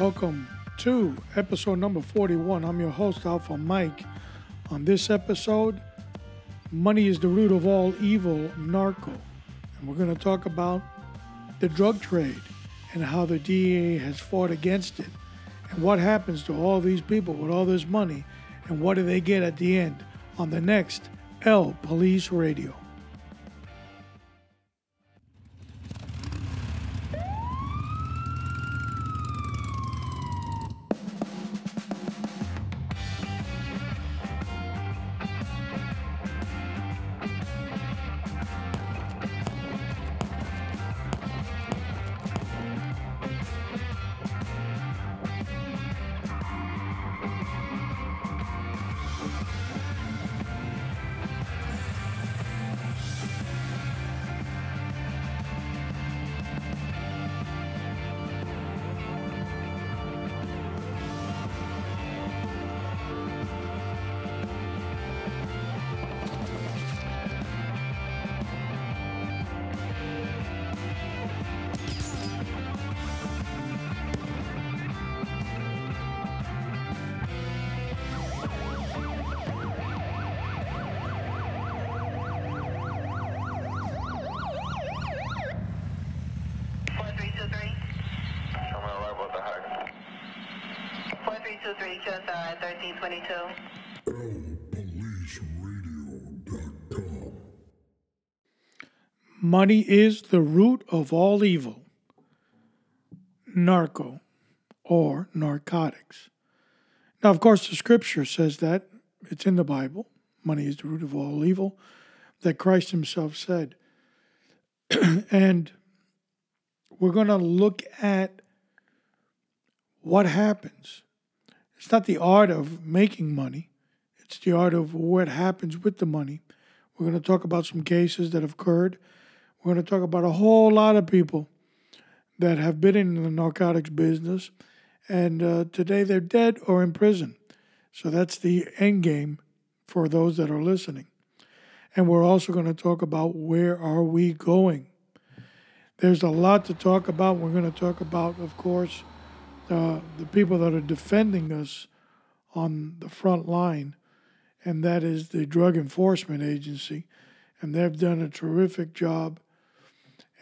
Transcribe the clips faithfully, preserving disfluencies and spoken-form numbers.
Welcome to episode number forty-one. I'm your host, Alpha Mike. On this episode, money is the root of all evil, narco. And we're going to talk about the drug trade and how the D E A has fought against it. And what happens to all these people with all this money, and what do they get at the end on the next El Police Radio. Money is the root of all evil, narco, or narcotics. Now, of course, the scripture says that. It's in the Bible. Money is the root of all evil, that Christ himself said. And we're going to look at what happens. It's not the art of making money. It's the art of what happens with the money. We're going to talk about some cases that have occurred. We're going to talk about a whole lot of people that have been in the narcotics business, and uh, today they're dead or in prison. So that's the end game for those that are listening. And we're also going to talk about where are we going. There's a lot to talk about. We're going to talk about, of course, uh, the people that are defending us on the front line, and that is the Drug Enforcement Agency. And they've done a terrific job.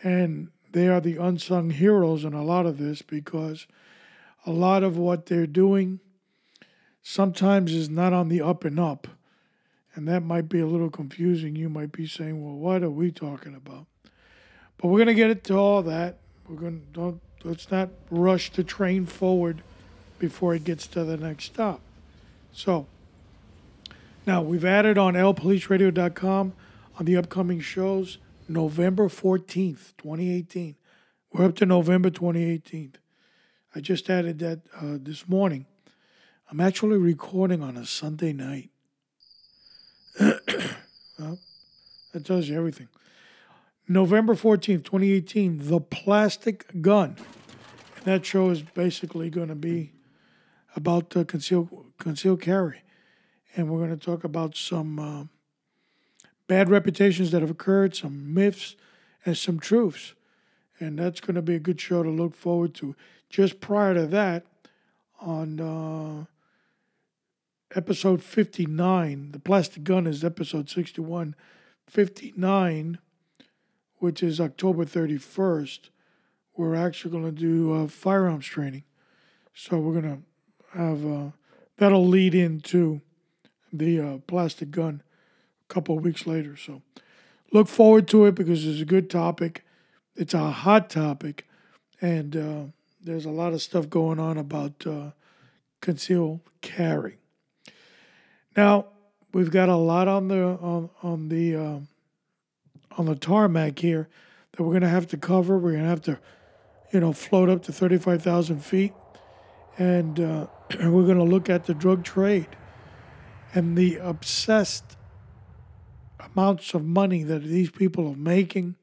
And they are the unsung heroes in a lot of this, because a lot of what they're doing sometimes is not on the up and up. And that might be a little confusing. You might be saying, well, what are we talking about? But we're going to get into all that. We're going to don't let's not rush the train forward before it gets to the next stop. So now we've added on L Police Radio dot com on the upcoming shows. November fourteenth, twenty eighteen. We're up to November twenty eighteen. I just added that uh, this morning. I'm actually recording on a Sunday night. Well, that tells you everything. November fourteenth, twenty eighteen, The Plastic Gun. And that show is basically going to be about uh, conceal, conceal carry. And we're going to talk about some Uh, bad reputations that have occurred, some myths, and some truths. And that's going to be a good show to look forward to. Just prior to that, on uh, episode fifty-nine, The Plastic Gun is episode sixty-one, fifty-nine, which is October thirty-first, we're actually going to do uh, firearms training. So we're going to have, uh, that'll lead into the uh, Plastic Gun couple of weeks later. So look forward to it, because it's a good topic. It's a hot topic. And uh, there's a lot of stuff going on about uh, concealed carry. Now, we've got a lot on the on, on the um, on the tarmac here that we're going to have to cover. We're going to have to, you know, float up to thirty-five thousand feet. And uh, we're going to look at the drug trade and the obsessed amounts of money that these people are making.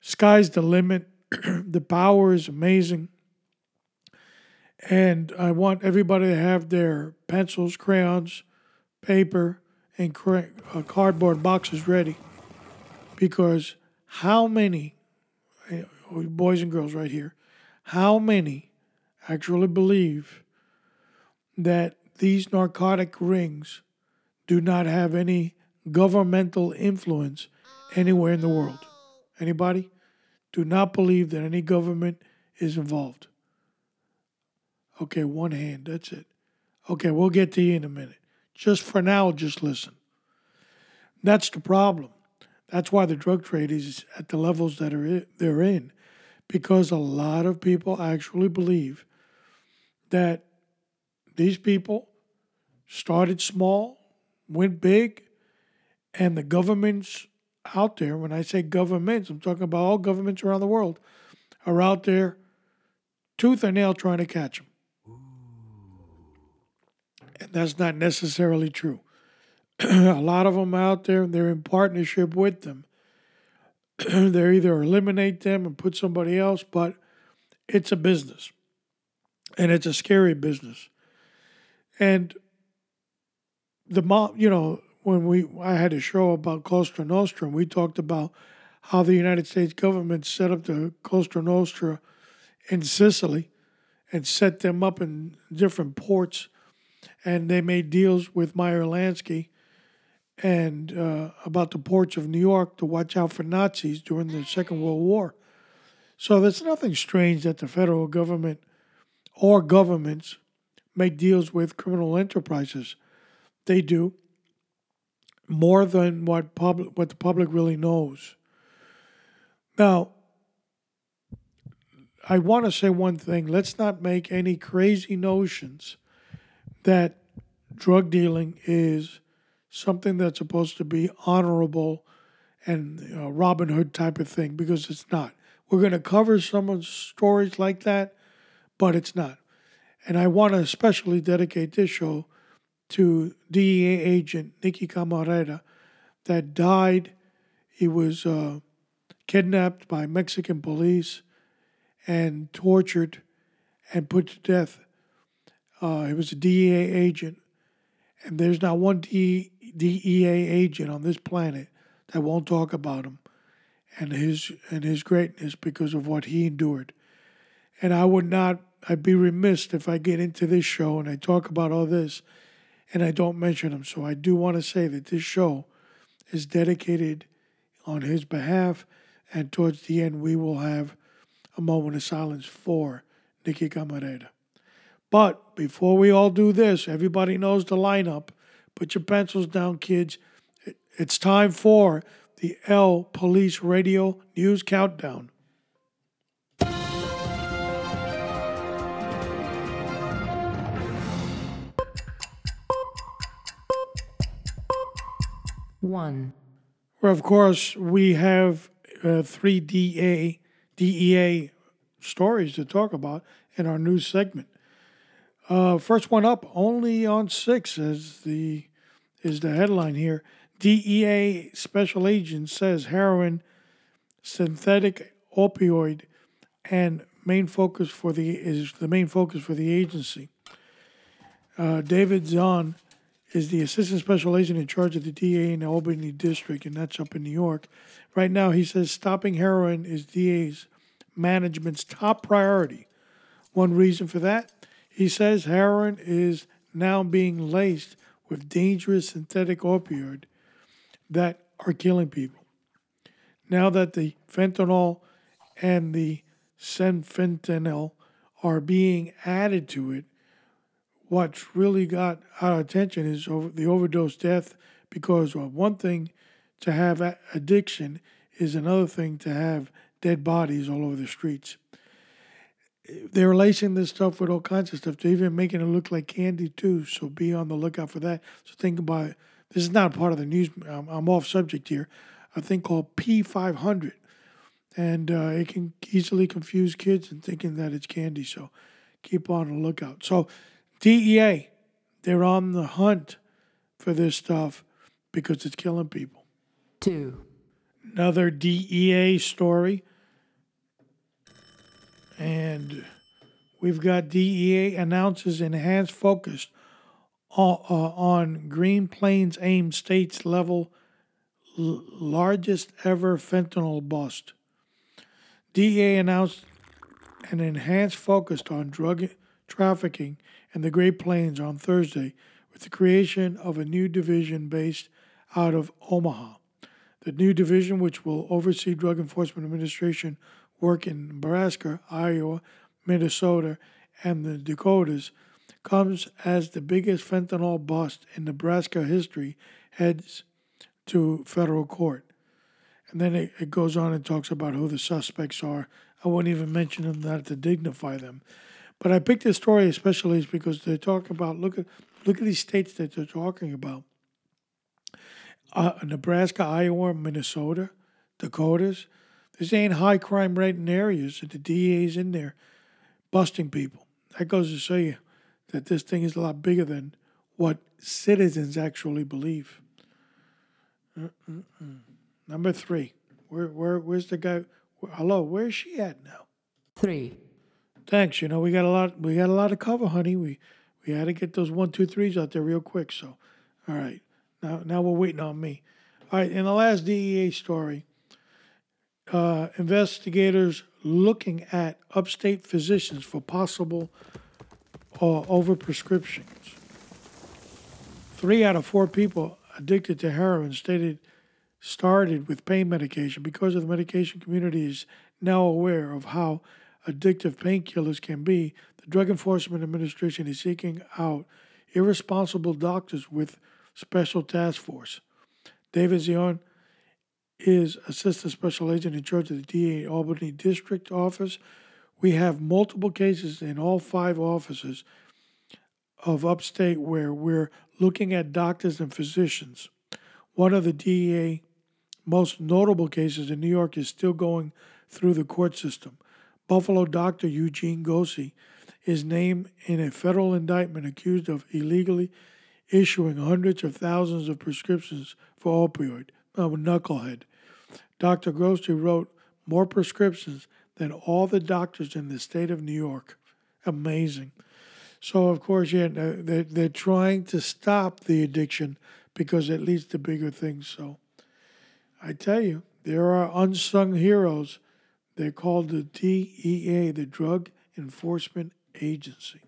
Sky's the limit. The power is amazing. And I want everybody to have their pencils, crayons, paper, and cray- uh, cardboard boxes ready. Because how many, boys and girls right here, how many actually believe that these narcotic rings do not have any governmental influence anywhere in the world. Anybody? Do not believe that any government is involved. Okay, one hand, that's it. Okay, we'll get to you in a minute. Just for now, just listen. That's the problem. That's why the drug trade is at the levels that are they're in, because a lot of people actually believe that these people started small, went big, and the governments out there, when I say governments, I'm talking about all governments around the world, are out there tooth and nail trying to catch them. And that's not necessarily true. A lot of them out there, they're in partnership with them. They either eliminate them and put somebody else, but it's a business. And it's a scary business. And the mob, you know, when we I had a show about Costa Nostra, and we talked about how the United States government set up the Costa Nostra in Sicily and set them up in different ports. And they made deals with Meyer Lansky and uh, about the ports of New York to watch out for Nazis during the Second World War. So there's nothing strange that the federal government or governments make deals with criminal enterprises. They do more than what public, what the public really knows. Now, I want to say one thing. Let's not make any crazy notions that drug dealing is something that's supposed to be honorable and uh, Robin Hood type of thing, because it's not. We're going to cover some of stories like that, but it's not. And I want to especially dedicate this show to D E A agent Nicky Camarena that died. He was uh, kidnapped by Mexican police and tortured and put to death. Uh, he was a D E A agent, and there's not one D E A agent on this planet that won't talk about him and his and his greatness because of what he endured. And I would not, I'd be remiss if I get into this show and I talk about all this and I don't mention him. So I do want to say that this show is dedicated on his behalf, and towards the end we will have a moment of silence for Nicky Camarena. But before we all do this, everybody knows the lineup. Put your pencils down, kids. It's time for the El Police Radio News Countdown. One. Well, of course, we have uh, three D E A stories to talk about in our news segment. Uh, first one up, only on six is the is the headline here. D E A special agent says heroin, synthetic opioid, and main focus for the is the main focus for the agency. Uh, David Zahn is the assistant special agent in charge of the D E A in the Albany district, and that's up in New York. Right now, he says stopping heroin is D E A's management's top priority. One reason for that. He says heroin is now being laced with dangerous synthetic opioid that are killing people. Now that the fentanyl and the senfentanyl are being added to it, what's really got our attention is over the overdose death, because one thing to have addiction is another thing to have dead bodies all over the streets. They're lacing this stuff with all kinds of stuff. They're even making it look like candy, too, so be on the lookout for that. So think about it. This is not part of the news. I'm, I'm off subject here. A thing called P five hundred, and uh, it can easily confuse kids in thinking that it's candy, so keep on the lookout. So D E A, they're on the hunt for this stuff because it's killing people. Two. Another D E A story. And we've got D E A announces enhanced focus on, uh, on Green Plains AIM state's level l- largest ever fentanyl bust. D E A announced an enhanced focus on drug trafficking in the Great Plains on Thursday with the creation of a new division based out of Omaha. The new division, which will oversee Drug Enforcement Administration work in Nebraska, Iowa, Minnesota, and the Dakotas, comes as the biggest fentanyl bust in Nebraska history heads to federal court. And then it, it goes on and talks about who the suspects are. I wouldn't even mention them, not to dignify them. But I picked this story especially because they talk about, look at look at these states that they're talking about. Uh, Nebraska, Iowa, Minnesota, Dakotas. They're saying high crime rate in areas that the D A's in there busting people. That goes to show you that this thing is a lot bigger than what citizens actually believe. Mm-mm-mm. Number three. Where, where, where's the guy? Where, hello, where's she at now? Three. Thanks. You know, we got a lot we got a lot to cover, honey. We we had to get those one, two, threes out there real quick. So, all right. Now, now we're waiting on me. All right, in the last D E A story, uh, investigators looking at upstate physicians for possible uh, overprescriptions. Three out of four people addicted to heroin stated started with pain medication because of the medication community is now aware of how addictive painkillers can be. The Drug Enforcement Administration is seeking out irresponsible doctors with special task force. David Zahn is assistant special agent in charge of the D E A Albany District Office. We have multiple cases in all five offices of upstate where we're looking at doctors and physicians. One of the D E A most notable cases in New York is still going through the court system. Buffalo doctor Eugene Gosey is named in a federal indictment accused of illegally issuing hundreds of thousands of prescriptions for opioid. I'm a knucklehead. Doctor Gosey wrote more prescriptions than all the doctors in the state of New York. Amazing. So, of course, yeah, they're, they're trying to stop the addiction because it leads to bigger things. So I tell you, there are unsung heroes. They're called the D E A, the Drug Enforcement Agency.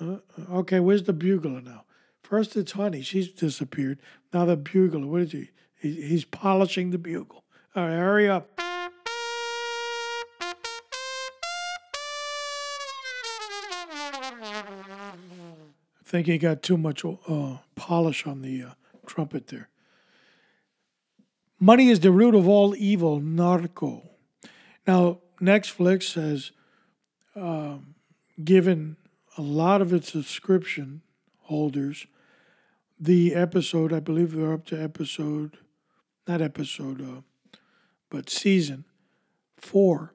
Uh, okay, where's the bugler now? First it's Honey. She's disappeared. Now the bugler. What is he? he he's polishing the bugle. All right, hurry up. I think he got too much uh, polish on the uh, trumpet there. Money is the root of all evil, narco. Now, Netflix has um, given a lot of its subscription holders the episode, I believe they're up to episode, not episode, uh, but season four.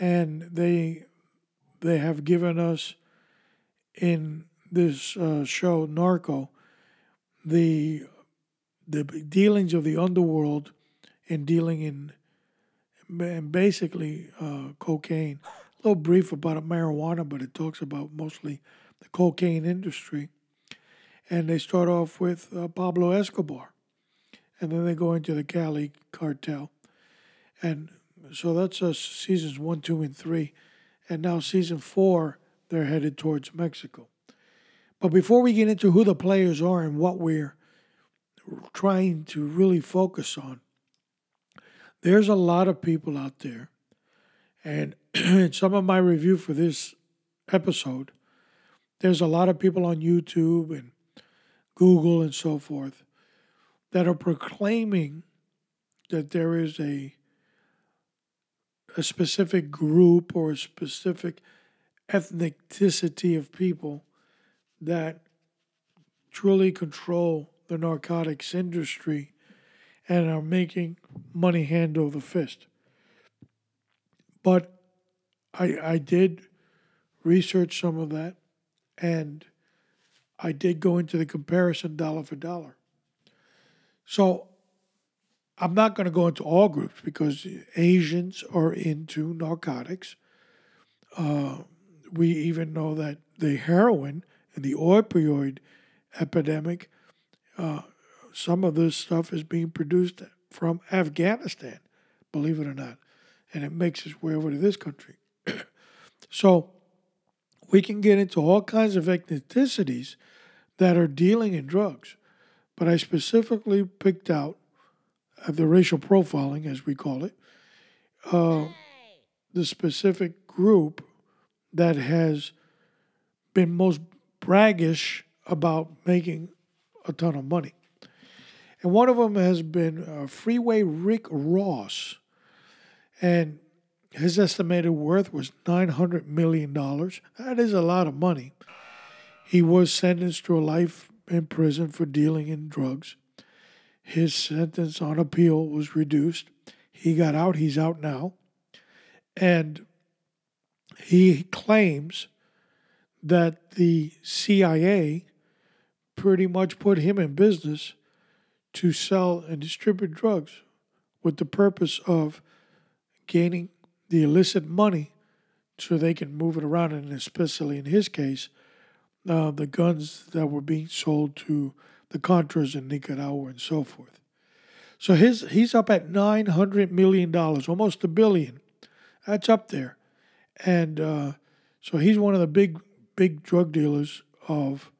And they they have given us in this uh, show, Narco, the... the dealings of the underworld and dealing in and basically uh, cocaine. A little brief about marijuana, but it talks about mostly the cocaine industry. And they start off with uh, Pablo Escobar. And then they go into the Cali cartel. And so that's uh, seasons one, two, and three. And now season four, they're headed towards Mexico. But before we get into who the players are and what we're trying to really focus on, there's a lot of people out there, and in some of my review for this episode, there's a lot of people on YouTube and Google and so forth that are proclaiming that there is a a specific group or a specific ethnicity of people that truly control the narcotics industry and are making money hand over fist. But I I did research some of that, and I did go into the comparison dollar for dollar. So I'm not going to go into all groups because Asians are into narcotics. Uh, we even know that the heroin and the opioid epidemic, Uh, some of this stuff is being produced from Afghanistan, believe it or not, and it makes its way over to this country. So we can get into all kinds of ethnicities that are dealing in drugs. But I specifically picked out uh, the racial profiling, as we call it, uh, the specific group that has been most braggish about making a ton of money. And one of them has been uh, Freeway Rick Ross. And his estimated worth was nine hundred million dollars. That is a lot of money. He was sentenced to a life in prison for dealing in drugs. His sentence on appeal was reduced. He got out. He's out now. And he claims that the C I A pretty much put him in business to sell and distribute drugs with the purpose of gaining the illicit money so they can move it around, and especially in his case, uh, the guns that were being sold to the Contras in Nicaragua and so forth. So his he's up at nine hundred million dollars, almost a billion. That's up there. And uh, so he's one of the big, big drug dealers of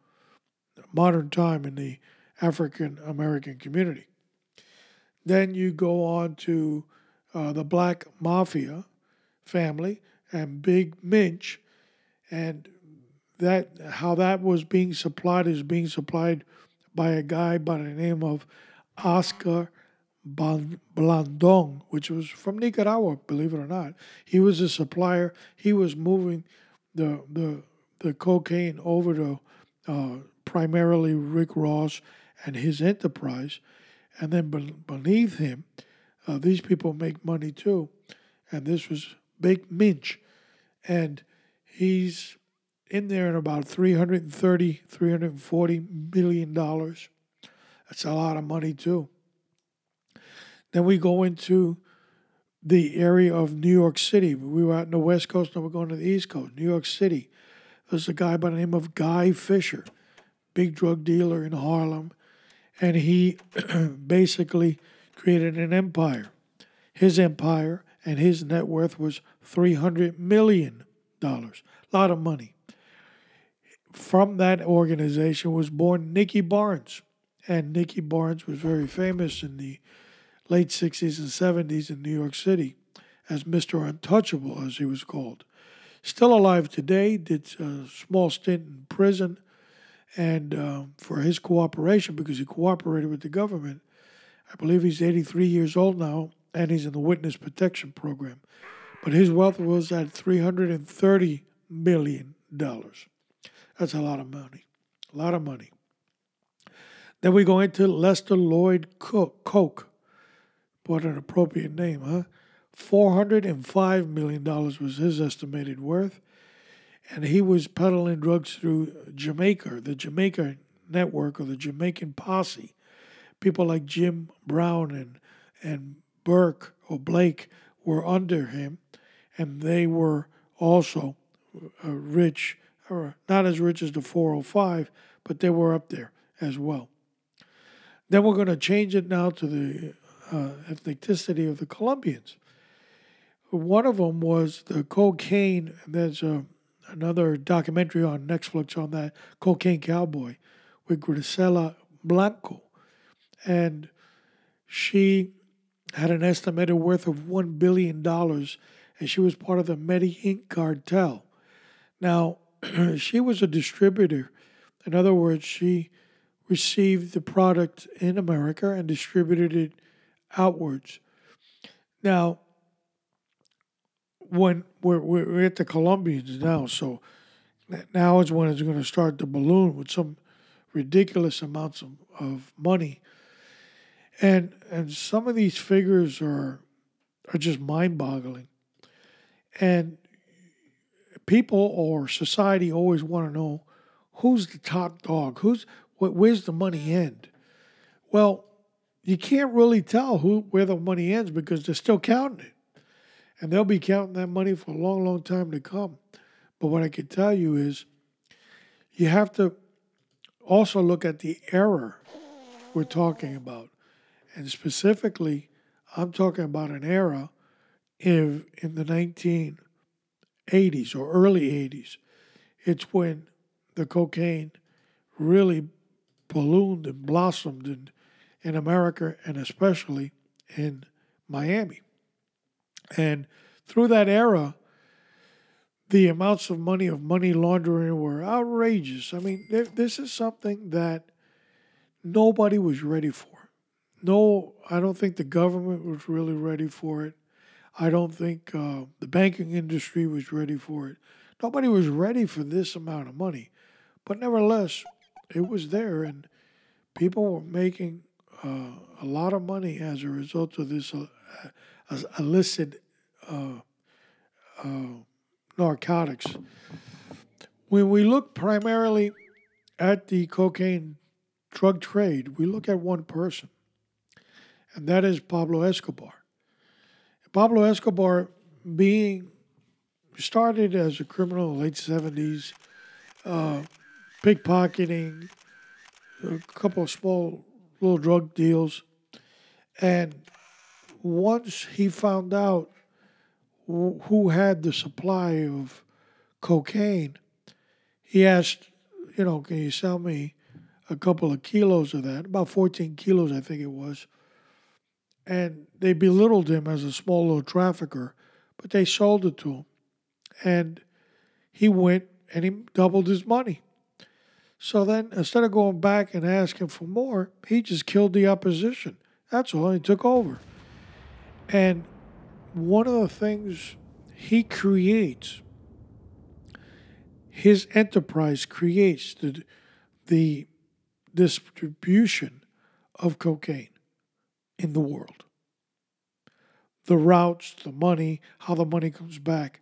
modern time in the African-American community. Then you go on to uh, the Black Mafia Family and Big Meech, and that how that was being supplied is being supplied by a guy by the name of Oscar Blandón, which was from Nicaragua, believe it or not. He was a supplier. He was moving the the, the cocaine over to uh, primarily Rick Ross and his enterprise. And then beneath him, uh, these people make money too. And this was Big Meech. And he's in there in about three hundred thirty, three hundred forty million dollars. That's a lot of money too. Then we go into the area of New York City. We were out in the West Coast, now we're going to the East Coast. New York City. There's a guy by the name of Guy Fisher, big drug dealer in Harlem, and he basically created an empire. His empire and his net worth was three hundred million dollars, a lot of money. From that organization was born Nicky Barnes, and Nicky Barnes was very famous in the late sixties and seventies in New York City as Mister Untouchable, as he was called. Still alive today, did a small stint in prison, and uh, for his cooperation, because he cooperated with the government. I believe he's eighty-three years old now, and he's in the Witness Protection Program. But his wealth was at three hundred thirty million dollars. That's a lot of money, a lot of money. Then we go into Lester Lloyd Koch. What an appropriate name, huh? four hundred five million dollars was his estimated worth. And he was peddling drugs through Jamaica, the Jamaica network or the Jamaican posse. People like Jim Brown and and Burke or Blake were under him, and they were also uh, rich, or not as rich as the four oh five, but they were up there as well. Then we're going to change it now to the uh, ethnicity of the Colombians. One of them was the cocaine. There's a Another documentary on Netflix on that, Cocaine Cowboy, with Griselda Blanco. And she had an estimated worth of one billion dollars, and she was part of the Medellin cartel. Now, she was a distributor. In other words, she received the product in America and distributed it outwards. Now, When we're, we're at the Colombians now, so now is when it's going to start to balloon with some ridiculous amounts of, of money. And and some of these figures are are just mind-boggling. And people or society always want to know, who's the top dog? Who's where's the money end? Well, you can't really tell who where the money ends because they're still counting it. And they'll be counting that money for a long, long time to come. But what I can tell you is you have to also look at the error we're talking about. And specifically, I'm talking about an era in, in the nineteen eighties or early eighties. It's when the cocaine really ballooned and blossomed in, in America and especially in Miami. And through that era, the amounts of money of money laundering were outrageous. I mean, this is something that nobody was ready for. No, I don't think the government was really ready for it. I don't think uh, the banking industry was ready for it. Nobody was ready for this amount of money. But nevertheless, it was there, and people were making uh, a lot of money as a result of this uh, uh, illicit uh, uh, narcotics. When we look primarily at the cocaine drug trade, we look at one person, and that is Pablo Escobar. Pablo Escobar being started as a criminal in the late seventies, uh, pickpocketing, a couple of small little drug deals. And once he found out who had the supply of cocaine, he asked, you know, can you sell me a couple of kilos of that? About fourteen kilos, I think it was. And they belittled him as a small little trafficker, but they sold it to him. And he went and he doubled his money. So then instead of going back and asking for more, he just killed the opposition. That's all, he took over. And one of the things he creates, his enterprise creates the, the distribution of cocaine in the world. The routes, the money, how the money comes back.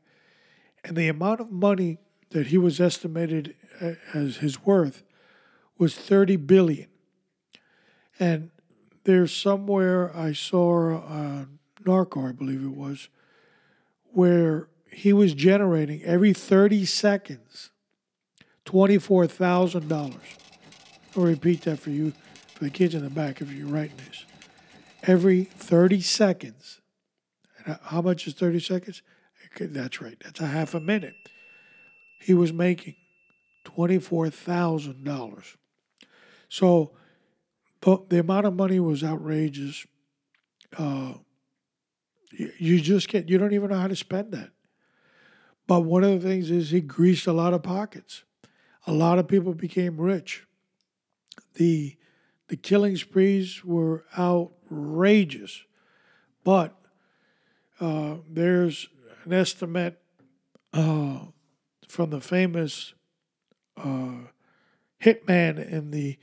And the amount of money that he was estimated as his worth was thirty billion dollars. And there's somewhere I saw uh, Narco, I believe it was, where he was generating every thirty seconds twenty-four thousand dollars. I'll repeat that for you, for the kids in the back if you're writing this. Every thirty seconds. And how much is thirty seconds? That's right. That's a half a minute. He was making twenty-four thousand dollars. So the amount of money was outrageous. Uh, you, you just can't, you don't even know how to spend that. But one of the things is he greased a lot of pockets. A lot of people became rich. The The killing sprees were outrageous, but uh, there's an estimate uh, from the famous uh, hitman in the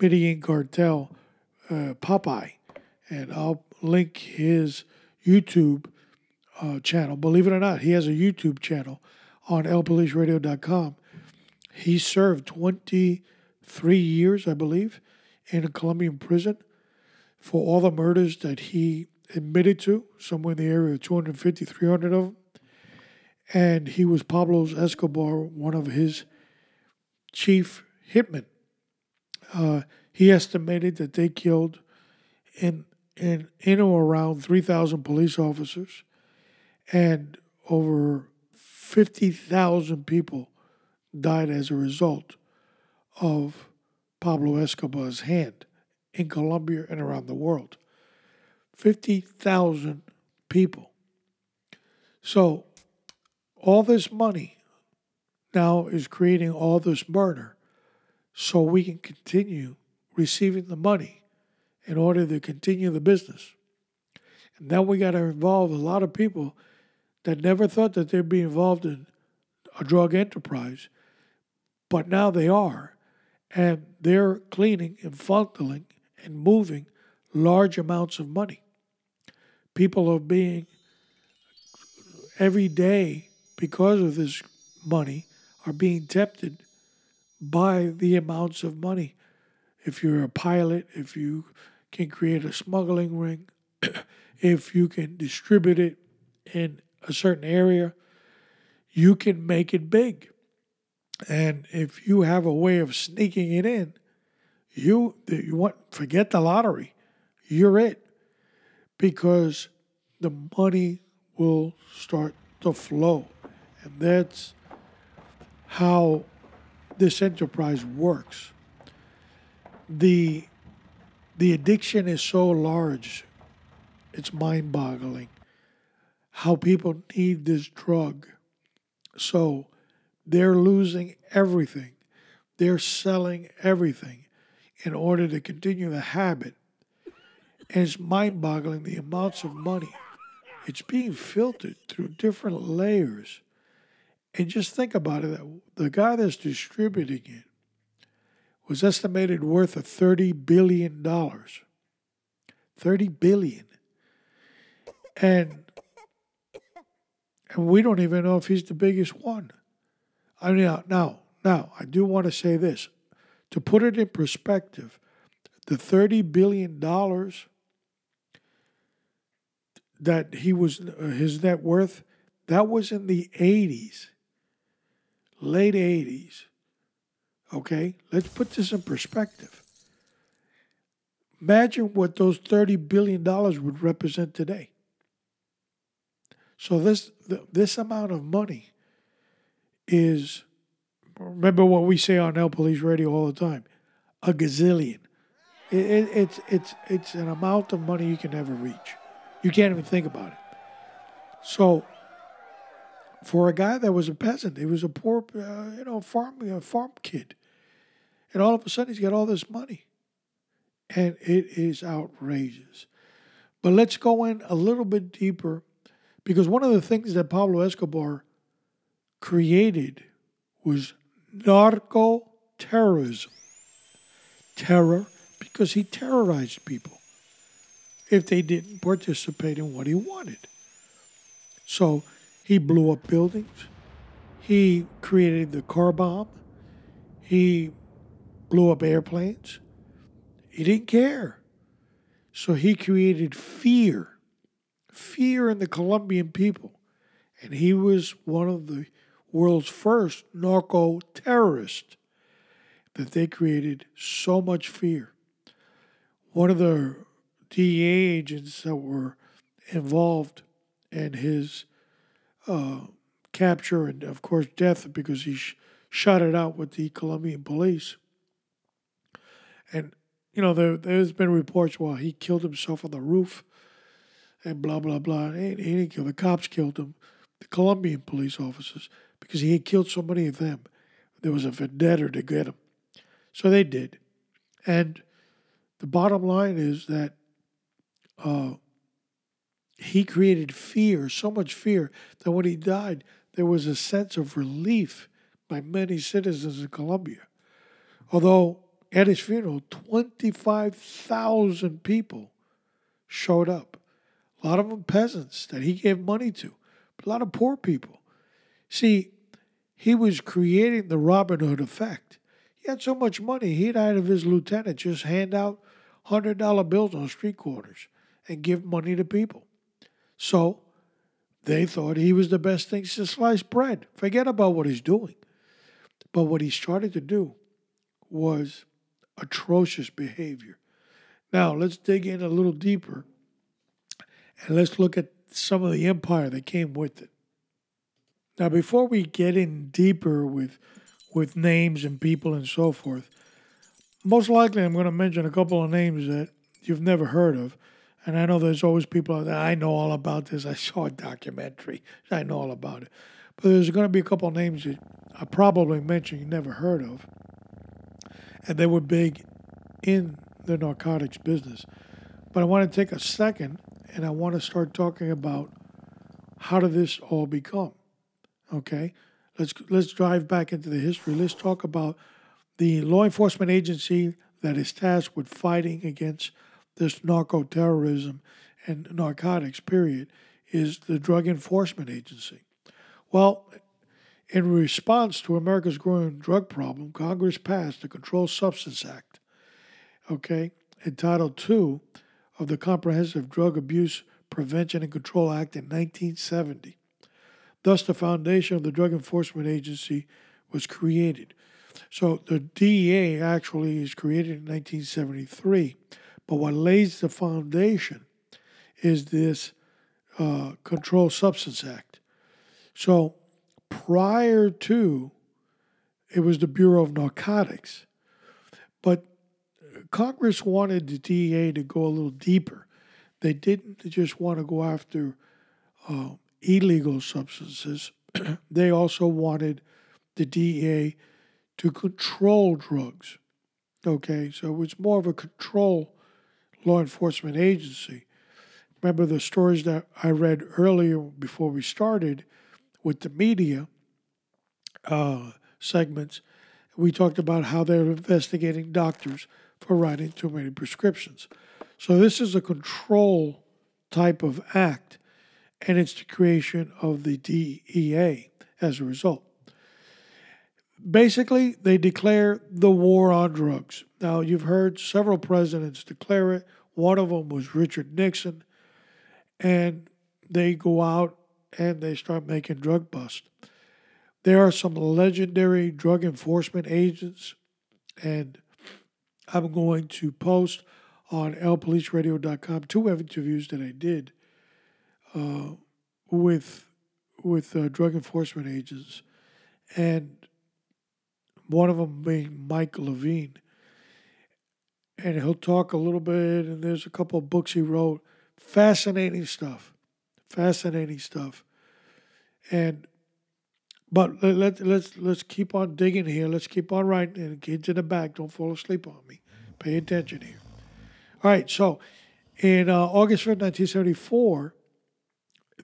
Medellin cartel, uh, Popeye, and I'll link his YouTube uh, channel. Believe it or not, he has a YouTube channel on el police radio dot com. He served twenty-three years, I believe, in a Colombian prison for all the murders that he admitted to, somewhere in the area of two hundred fifty, three hundred of them. And he was Pablo Escobar, one of his chief hitmen. Uh, he estimated that they killed in, in, in or around three thousand police officers and over fifty thousand people died as a result of Pablo Escobar's hand in Colombia and around the world. fifty thousand people. So all this money now is creating all this murder so we can continue receiving the money in order to continue the business. And then we got to involve a lot of people that never thought that they'd be involved in a drug enterprise, but now they are. And they're cleaning and funneling and moving large amounts of money. People are being, every day, because of this money, are being tempted by the amounts of money. If you're a pilot, if you can create a smuggling ring, if you can distribute it in a certain area, you can make it big. And if you have a way of sneaking it in, you you want forget the lottery. You're it. Because the money will start to flow. And that's how this enterprise works. The, the addiction is so large, it's mind-boggling how people need this drug. So they're losing everything. They're selling everything in order to continue the habit. And it's mind-boggling the amounts of money. It's being filtered through different layers. And just think about it. The guy that's distributing it was estimated worth of thirty billion dollars. thirty billion dollars. And, and we don't even know if he's the biggest one. I mean, now, now, I do want to say this. To put it in perspective, the thirty billion dollars that he was, uh, his net worth, that was in the eighties, late eighties. Okay? Let's put this in perspective. Imagine what those thirty billion dollars would represent today. So this this amount of money is, remember what we say on El Police Radio all the time, a gazillion. It, it, it's, it's, it's an amount of money you can never reach. You can't even think about it. So for a guy that was a peasant, he was a poor, uh, you know, farm, a farm kid. And all of a sudden, he's got all this money. And it is outrageous. But let's go in a little bit deeper, because one of the things that Pablo Escobar created was narco-terrorism. Terror, because he terrorized people if they didn't participate in what he wanted. So he blew up buildings. He created the car bomb. He blew up airplanes. He didn't care. So he created fear, fear in the Colombian people. And he was one of the world's first narco-terrorist, that they created so much fear. One of the D E A agents that were involved in his Uh, capture and, of course, death, because he sh- shot it out with the Colombian police. And, you know, there, there's been reports, well, he killed himself on the roof and blah, blah, blah. He, he didn't kill. The cops killed him, the Colombian police officers, because he had killed so many of them. There was a vendetta to get him. So they did. And the bottom line is that uh, he created fear, so much fear, that when he died, there was a sense of relief by many citizens in Colombia. Although at his funeral, twenty-five thousand people showed up. A lot of them peasants that he gave money to, but a lot of poor people. See, he was creating the Robin Hood effect. He had so much money, he'd out of his lieutenant just hand out one hundred dollar bills on street corners and give money to people. So they thought he was the best thing since sliced bread. Forget about what he's doing. But what he started to do was atrocious behavior. Now, let's dig in a little deeper, and let's look at some of the empire that came with it. Now, before we get in deeper with, with names and people and so forth, most likely I'm going to mention a couple of names that you've never heard of. And I know there's always people out there, I know all about this. I saw a documentary. I know all about it. But there's going to be a couple of names that I probably mentioned you never heard of. And they were big in the narcotics business. But I want to take a second, and I want to start talking about how did this all become. Okay? Let's, let's dive back into the history. Let's talk about the law enforcement agency that is tasked with fighting against this narco-terrorism and narcotics, period, is the Drug Enforcement Agency. Well, in response to America's growing drug problem, Congress passed the Controlled Substance Act, okay, and Title two of the Comprehensive Drug Abuse Prevention and Control Act in nineteen seventy. Thus, the foundation of the Drug Enforcement Agency was created. So the D E A actually is created in nineteen seventy-three. But what lays the foundation is this uh, Controlled Substance Act. So Prior to, it was the Bureau of Narcotics. But Congress wanted the D E A to go a little deeper. They didn't just want to go after uh, illegal substances. They also wanted the D E A to control drugs. Okay, so it was more of a control law enforcement agency. Remember the stories that I read earlier before we started with the media uh, segments? We talked about how they're investigating doctors for writing too many prescriptions. So this is a control type of act, and it's the creation of the D E A as a result. Basically, they declare the war on drugs. Now, you've heard several presidents declare it. One of them was Richard Nixon. And they go out and they start making drug busts. There are some legendary drug enforcement agents, and I'm going to post on l police radio dot com two interviews that I did uh, with with uh, drug enforcement agents, and one of them being Mike Levine. And he'll talk a little bit, and there's a couple of books he wrote. Fascinating stuff, fascinating stuff. And but let's let's let's keep on digging here. Let's keep on writing. And kids in the back, don't fall asleep on me. Pay attention here. All right. So, in uh, August fifth, nineteen seventy-four,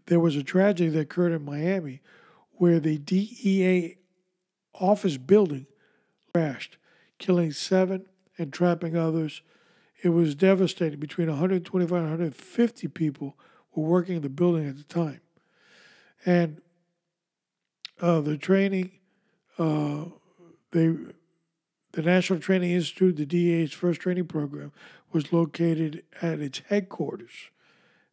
there was a tragedy that occurred in Miami, where the D E A office building crashed, killing seven and trapping others. It was devastating. Between one hundred twenty-five and one hundred fifty people were working in the building at the time. And uh, the training, uh, they, the National Training Institute, the D E A's first training program, was located at its headquarters,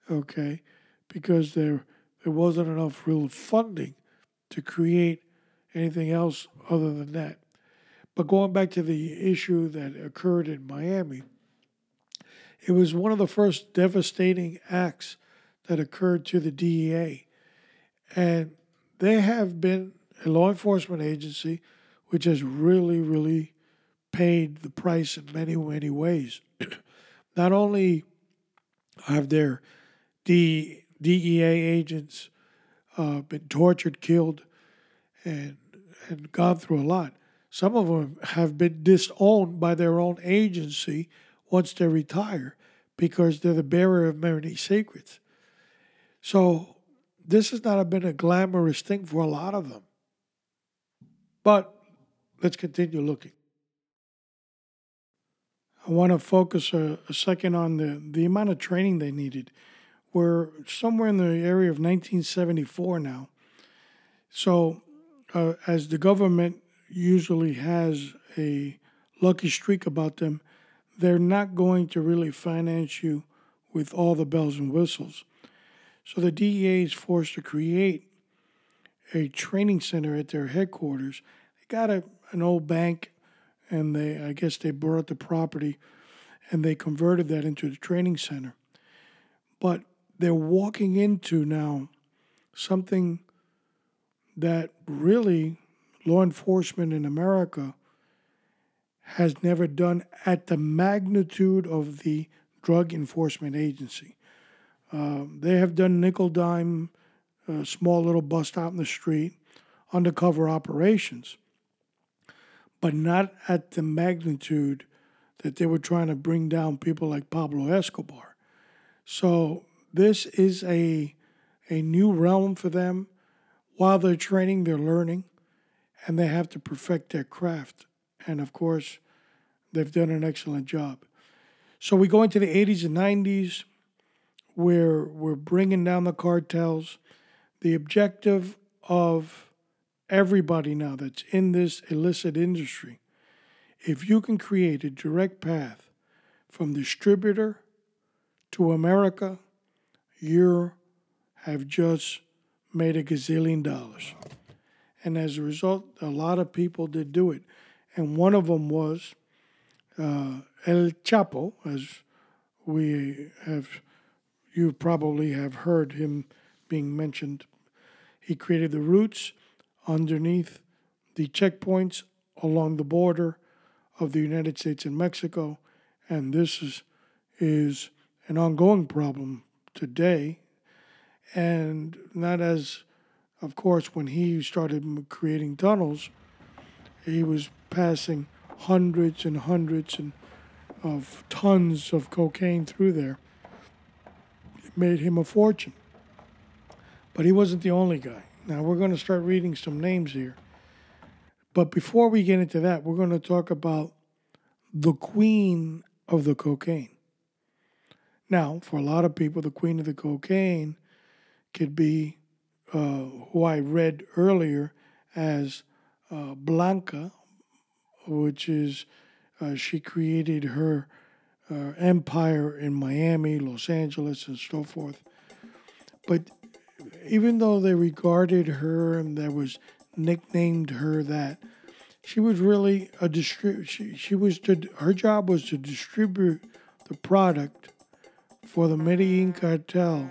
okay, because there, there wasn't enough real funding to create anything else other than that. But going back to the issue that occurred in Miami, it was one of the first devastating acts that occurred to the D E A. And they have been a law enforcement agency which has really, really paid the price in many, many ways. Not only have their D- DEA agents uh, been tortured, killed, and and gone through a lot, some of them have been disowned by their own agency once they retire, because they're the bearer of many secrets. So this has not been a glamorous thing for a lot of them. But let's continue looking. I want to focus a, a second on the, the amount of training they needed. We're somewhere in the area of nineteen seventy-four now. So uh, as the government usually has a lucky streak about them, they're not going to really finance you with all the bells and whistles. So the D E A is forced to create a training center at their headquarters. They got a, an old bank, and they I guess they bought the property, and they converted that into the training center. But they're walking into now something that really law enforcement in America has never done at the magnitude of the Drug Enforcement Agency. Uh, they have done nickel-dime, uh, small little bust out in the street, undercover operations, but not at the magnitude that they were trying to bring down people like Pablo Escobar. So this is a, a new realm for them. While they're training, they're learning, and they have to perfect their craft. And, of course, they've done an excellent job. So we go into the eighties and nineties where we're bringing down the cartels. The objective of everybody now that's in this illicit industry, if you can create a direct path from distributor to America, you have just made a gazillion dollars. And as a result, a lot of people did do it. And one of them was uh, El Chapo, as we have, you probably have heard him being mentioned. He created the roots underneath the checkpoints along the border of the United States and Mexico. And this is, is an ongoing problem today. And not as, of course, when he started creating tunnels, he was passing hundreds and hundreds and of tons of cocaine through there. It made him a fortune. But he wasn't the only guy. Now, we're going to start reading some names here. But before we get into that, we're going to talk about the queen of the cocaine. Now, for a lot of people, the queen of the cocaine could be uh, who I read earlier as uh, Blanca, which is uh, she created her uh, empire in Miami, Los Angeles, and so forth. But even though they regarded her and there was nicknamed her that, she was really a distrib- she, she was to, her job was to distribute the product for the Medellin cartel,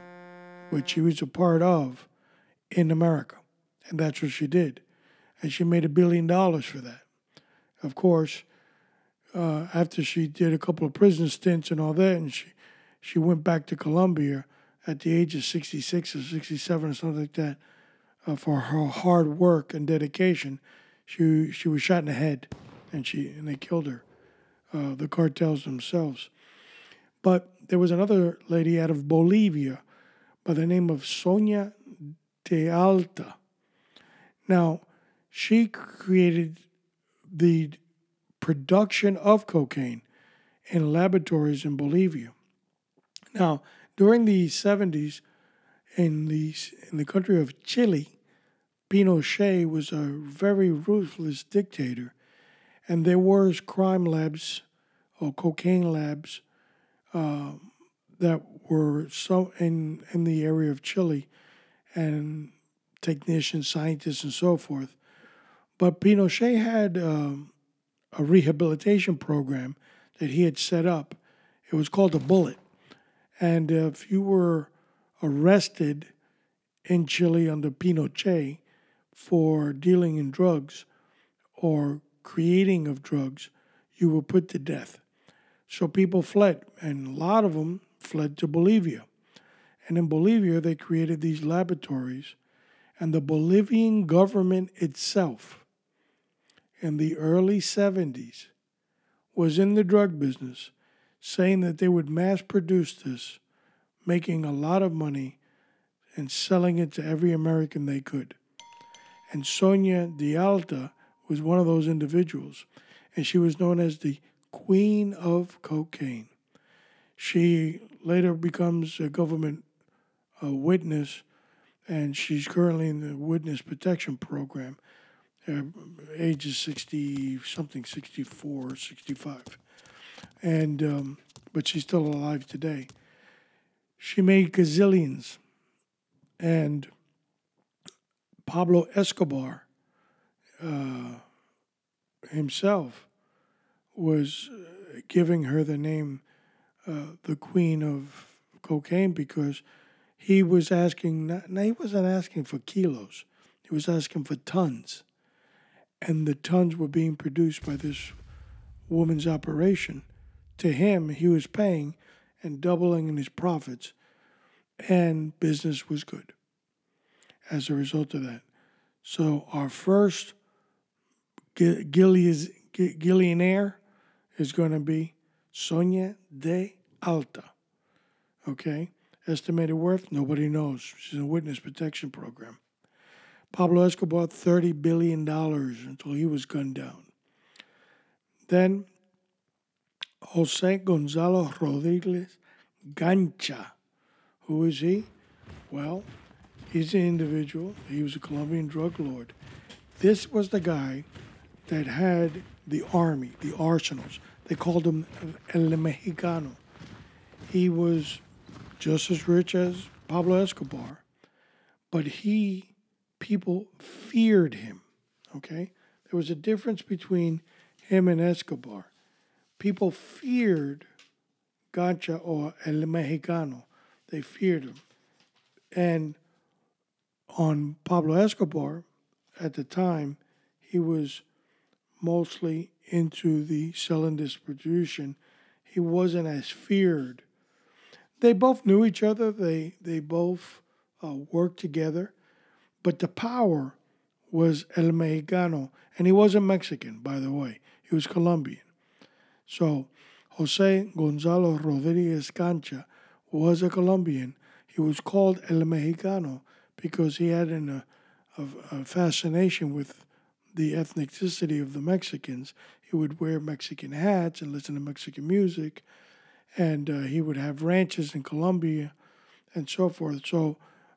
which she was a part of, in America. And that's what she did. And she made a billion dollars for that. Of course, uh, after she did a couple of prison stints and all that, and she, she went back to Colombia at the age of sixty-six or sixty-seven or something like that, uh, for her hard work and dedication. She she was shot in the head, and she and they killed her, uh, the cartels themselves. But there was another lady out of Bolivia by the name of Sonia de Alta. Now, she created the production of cocaine in laboratories in Bolivia. Now, during the seventies, in the, in the country of Chile, Pinochet was a very ruthless dictator, and there were crime labs or cocaine labs uh, that were so in, in the area of Chile, and technicians, scientists, and so forth. But Pinochet had um, a rehabilitation program that he had set up. It was called the Bullet. And if you were arrested in Chile under Pinochet for dealing in drugs or creating of drugs, you were put to death. So people fled, and a lot of them fled to Bolivia. And in Bolivia, they created these laboratories, and the Bolivian government itself in the early seventies was in the drug business, saying that they would mass produce this, making a lot of money and selling it to every American they could. And Sonia de Alta was one of those individuals, and she was known as the Queen of Cocaine. She later becomes a government uh, witness, and she's currently in the Witness Protection Program, uh, ages sixty-something, sixty-four, sixty-five. And, um, but she's still alive today. She made gazillions. And Pablo Escobar uh, himself was giving her the name uh, the Queen of Cocaine, because he was asking, not, no, he wasn't asking for kilos. He was asking for tons. And the tons were being produced by this woman's operation. To him, he was paying and doubling in his profits, and business was good as a result of that. So our first gillionaire is going to be Sonia de Alta, okay? Estimated worth, nobody knows. She's in a witness protection program. Pablo Escobar, thirty billion dollars until he was gunned down. Then José Gonzalo Rodríguez Gacha. Who is he? Well, he's an individual. He was a Colombian drug lord. This was the guy that had the army, the arsenals. They called him El Mexicano. He was just as rich as Pablo Escobar, but he, people feared him, okay? There was a difference between him and Escobar. People feared Gacha or El Mexicano. They feared him. And on Pablo Escobar, at the time, he was mostly into the selling distribution. He wasn't as feared. They both knew each other. They, they both uh, worked together. But the power was El Mexicano. And he wasn't Mexican, by the way. He was Colombian. So José Gonzalo Rodríguez Gacha was a Colombian. He was called El Mexicano because he had an, a, a fascination with the ethnicity of the Mexicans. He would wear Mexican hats and listen to Mexican music, and uh, he would have ranches in Colombia and so forth. So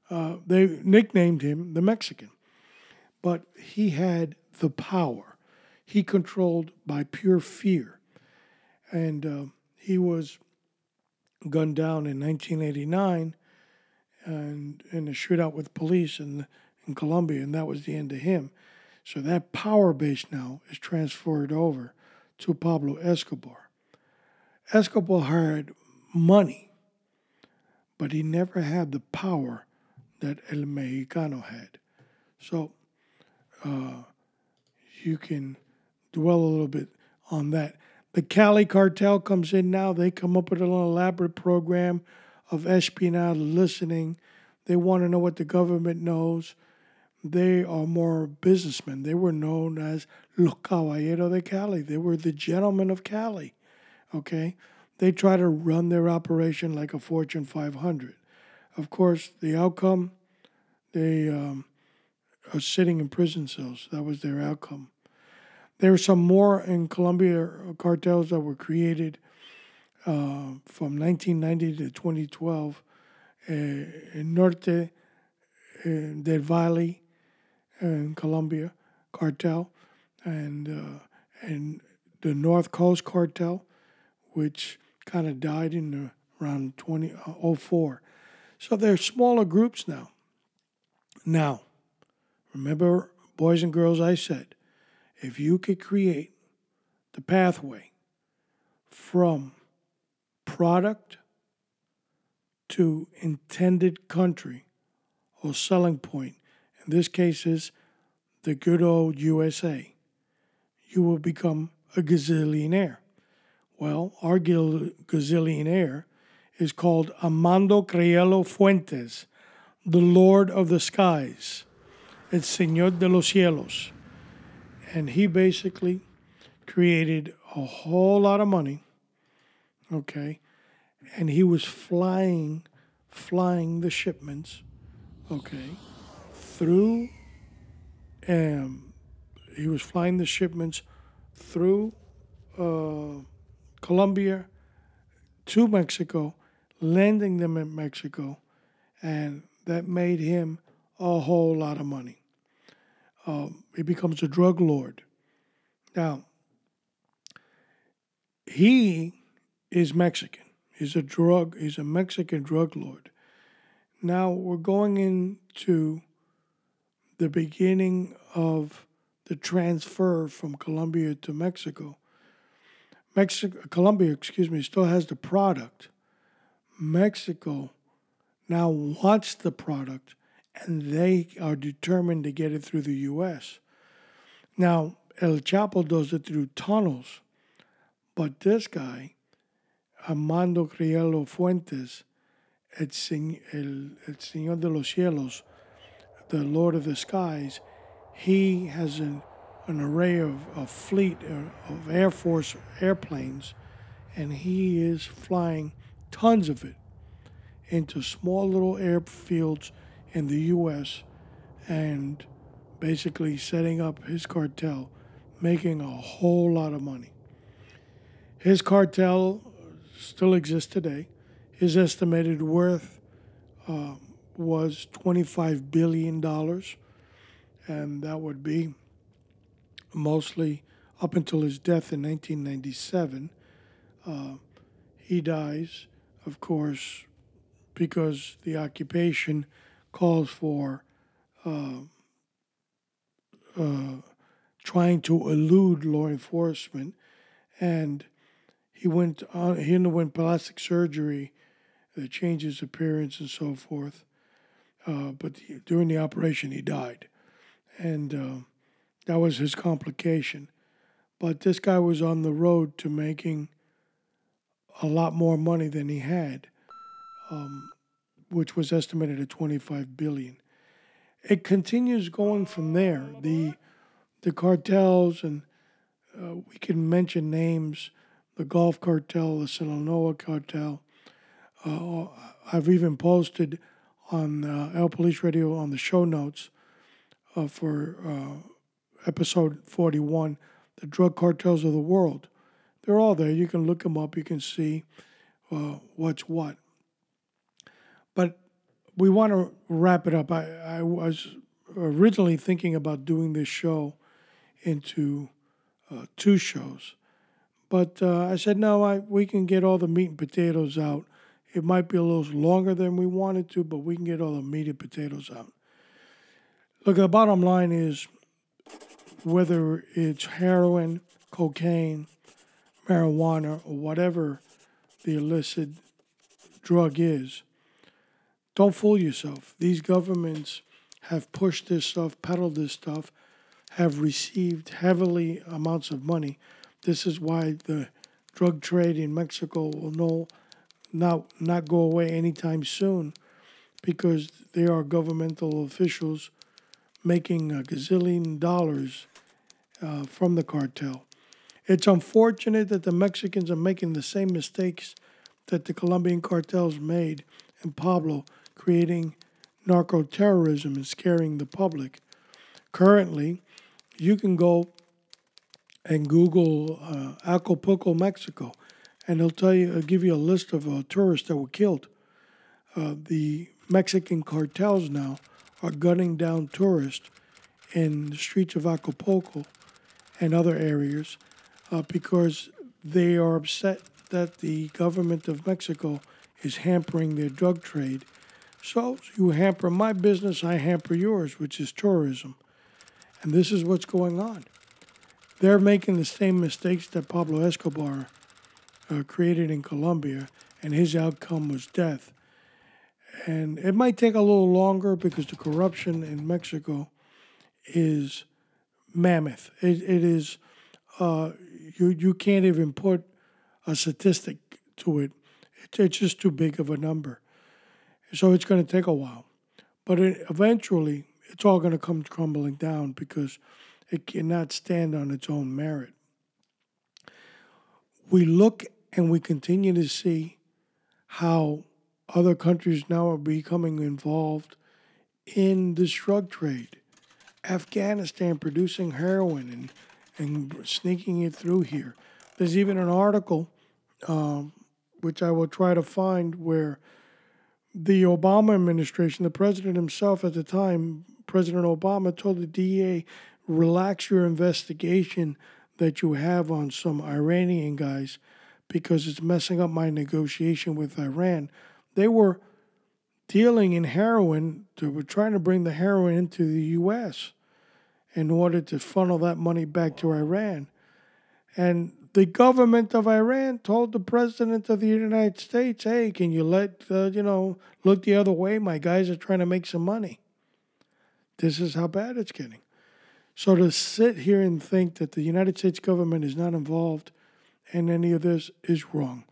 uh, they nicknamed him the Mexican. But he had the power. He controlled by pure fear. And uh, he was gunned down in nineteen eighty-nine and in a shootout with police in, in Colombia, and that was the end of him. So that power base now is transferred over to Pablo Escobar. Escobar had money, but he never had the power that El Mexicano had. So uh, you can dwell a little bit on that. The Cali cartel comes in now. They come up with an elaborate program of espionage listening. They want to know what the government knows. They are more businessmen. They were known as Los Caballeros de Cali. They were the gentlemen of Cali, okay? They try to run their operation like a Fortune five hundred. Of course, the outcome, they um, are sitting in prison cells. That was their outcome. There were some more in Colombia cartels that were created uh, from nineteen ninety to twenty twelve. Uh, in Norte uh, del Valle in Colombia cartel, and, uh, and the North Coast cartel, which kind of died in the, around twenty oh four. So they're smaller groups now. Now, remember, boys and girls, I said, if you could create the pathway from product to intended country or selling point, in this case is the good old U S A, you will become a gazillionaire. Well, our gazillionaire is called Amado Carrillo Fuentes, the Lord of the Skies, El Señor de los Cielos. And he basically created a whole lot of money, okay? And he was flying, flying the shipments, okay, through, um, he was flying the shipments through uh, Colombia to Mexico, landing them in Mexico, and that made him a whole lot of money. Um, he becomes a drug lord. Now, he is Mexican. He's a drug, he's a Mexican drug lord. Now we're going into the beginning of the transfer from Colombia to Mexico. Mexico, Colombia, excuse me, still has the product. Mexico now wants the product, and they are determined to get it through the U S. Now, El Chapo does it through tunnels, but this guy, Amado Carrillo Fuentes, El Señor de los Cielos, the Lord of the Skies, he has an, an array of a fleet of Air Force airplanes, and he is flying tons of it into small little airfields in the U S and basically setting up his cartel, making a whole lot of money. His cartel still exists today. His estimated worth uh, was twenty-five billion dollars, and that would be mostly up until his death in nineteen ninety-seven. Uh, he dies, of course, because the occupation calls for uh, uh, trying to elude law enforcement, and he went on, he underwent plastic surgery that changed his appearance and so forth. Uh, but the, during the operation, he died. and uh, that was his complication. But this guy was on the road to making a lot more money than he had, um, which was estimated at twenty-five billion dollars. It continues going from there. The the cartels, and uh, we can mention names, the Gulf Cartel, the Sinaloa Cartel. Uh, I've even posted on uh, El Police Radio on the show notes uh, for uh, episode forty-one, the drug cartels of the world. They're all there. You can look them up. You can see uh, what's what. But we want to wrap it up. I, I was originally thinking about doing this show into uh, two shows. But uh, I said, no, I, we can get all the meat and potatoes out. It might be a little longer than we wanted to, but we can get all the meat and potatoes out. Look, the bottom line is whether it's heroin, cocaine, marijuana, or whatever the illicit drug is, don't fool yourself. These governments have pushed this stuff, peddled this stuff, have received heavily amounts of money. This is why the drug trade in Mexico will no Not, not go away anytime soon, because there are governmental officials making a gazillion dollars uh, from the cartel. It's unfortunate that the Mexicans are making the same mistakes that the Colombian cartels made in Pablo, creating narco-terrorism and scaring the public. Currently, you can go and Google uh, Acapulco, Mexico, and he'll tell you, he'll give you a list of uh, tourists that were killed. Uh, the Mexican cartels now are gunning down tourists in the streets of Acapulco and other areas uh, because they are upset that the government of Mexico is hampering their drug trade. So you hamper my business, I hamper yours, which is tourism. And this is what's going on. They're making the same mistakes that Pablo Escobar Uh, created in Colombia, and his outcome was death. And it might take a little longer because the corruption in Mexico is mammoth. It, it is, uh, you you can't even put a statistic to it. it. It's just too big of a number. So it's going to take a while. But it, eventually, it's all going to come crumbling down because it cannot stand on its own merit. We look and we continue to see how other countries now are becoming involved in this drug trade. Afghanistan producing heroin and, and sneaking it through here. There's even an article, um, which I will try to find, where the Obama administration, the president himself at the time, President Obama, told the D E A, relax your investigation that you have on some Iranian guys because it's messing up my negotiation with Iran. They were dealing in heroin. They were trying to bring the heroin into the U S in order to funnel that money back to Iran. And the government of Iran told the president of the United States, hey, can you let, uh, you know, look the other way? My guys are trying to make some money. This is how bad it's getting. So to sit here and think that the United States government is not involved in any of this is wrong.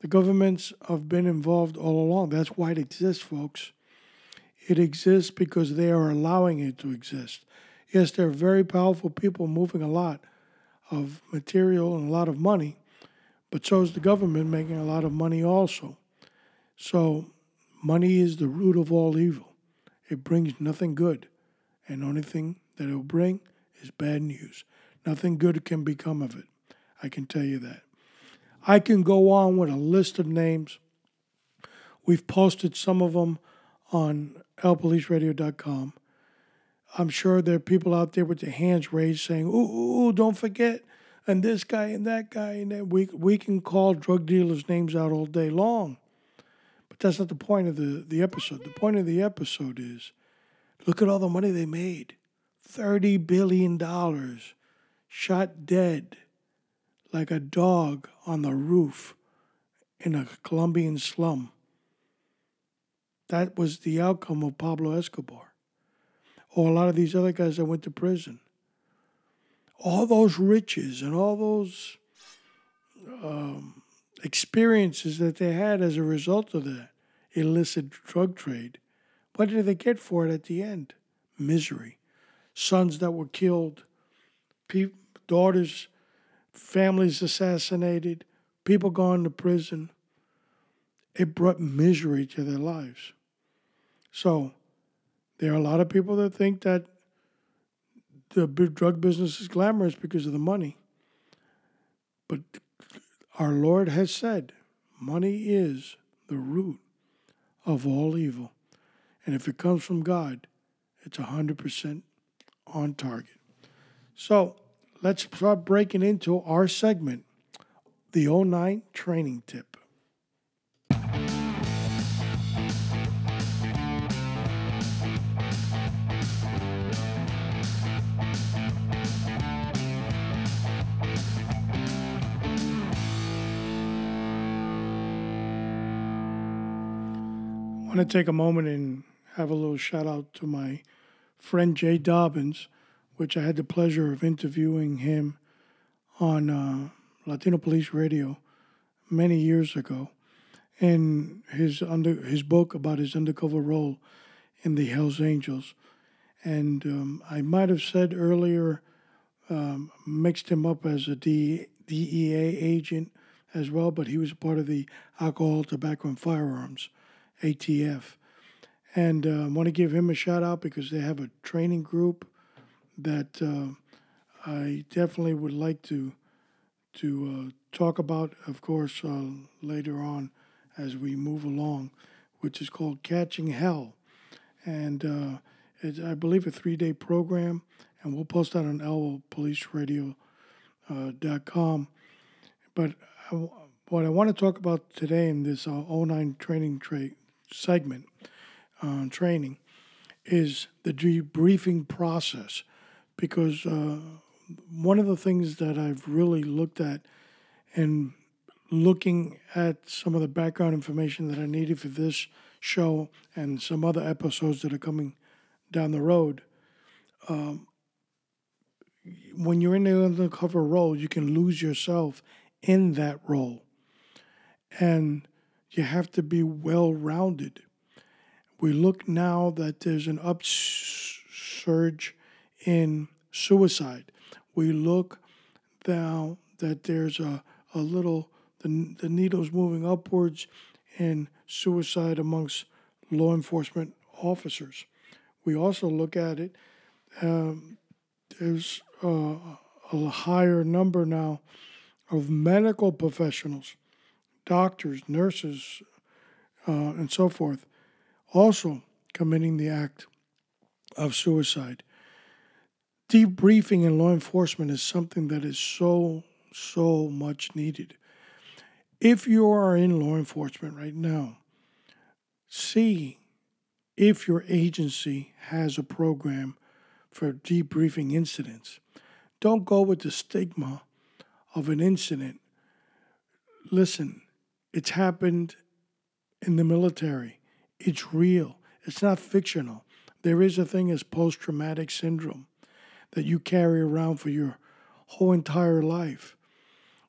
The governments have been involved all along. That's why it exists, folks. It exists because they are allowing it to exist. Yes, they're very powerful people moving a lot of material and a lot of money, but so is the government making a lot of money also. So money is the root of all evil. It brings nothing good, and only thing that it'll bring is bad news. Nothing good can become of it. I can tell you that. I can go on with a list of names. We've posted some of them on el police radio dot com. I'm sure there are people out there with their hands raised saying, ooh, ooh, ooh, don't forget, and this guy and that guy. And that. We, we can call drug dealers' names out all day long. But that's not the point of the, the episode. The point of the episode is, look at all the money they made. thirty billion dollars shot dead like a dog on the roof in a Colombian slum. That was the outcome of Pablo Escobar. or a lot of these other guys that went to prison. All those riches and all those um, experiences that they had as a result of that illicit drug trade, what did they get for it at the end? Misery. Sons that were killed, pe- daughters, families assassinated, people going to prison. It brought misery to their lives. So there are a lot of people that think that the drug business is glamorous because of the money. But our Lord has said money is the root of all evil. And if it comes from God, it's one hundred percent on target. So let's start breaking into our segment, the oh nine Training Tip. I want to take a moment and have a little shout out to my friend Jay Dobbins, which I had the pleasure of interviewing him on uh, Latino Police Radio many years ago, and his under his book about his undercover role in the Hells Angels. And um, I might have said earlier, um, mixed him up as a D E A agent as well, but he was part of the Alcohol, Tobacco, and Firearms, A T F. And uh, I want to give him a shout out because they have a training group that uh, I definitely would like to to uh, talk about, of course, uh, later on as we move along, which is called Catching Hell. And uh, it's, I believe, a three-day program, and we'll post that on L O Police Radio dot com. But I, what I want to talk about today in this uh, oh nine training tra- segment on uh, training is the debriefing process, because uh, one of the things that I've really looked at and looking at some of the background information that I needed for this show and some other episodes that are coming down the road, um, when you're in the undercover role, you can lose yourself in that role. And you have to be well-rounded. We look now that there's an upsurge in suicide. We look now that there's a, a little, the, the needle's moving upwards in suicide amongst law enforcement officers. We also look at it, um, there's a, a higher number now of medical professionals, doctors, nurses, uh, and so forth, also committing the act of suicide. Debriefing in law enforcement is something that is so, so much needed. If you are in law enforcement right now, see if your agency has a program for debriefing incidents. Don't go with the stigma of an incident. Listen, it's happened in the military. It's real. It's not fictional. There is a thing as post-traumatic syndrome that you carry around for your whole entire life.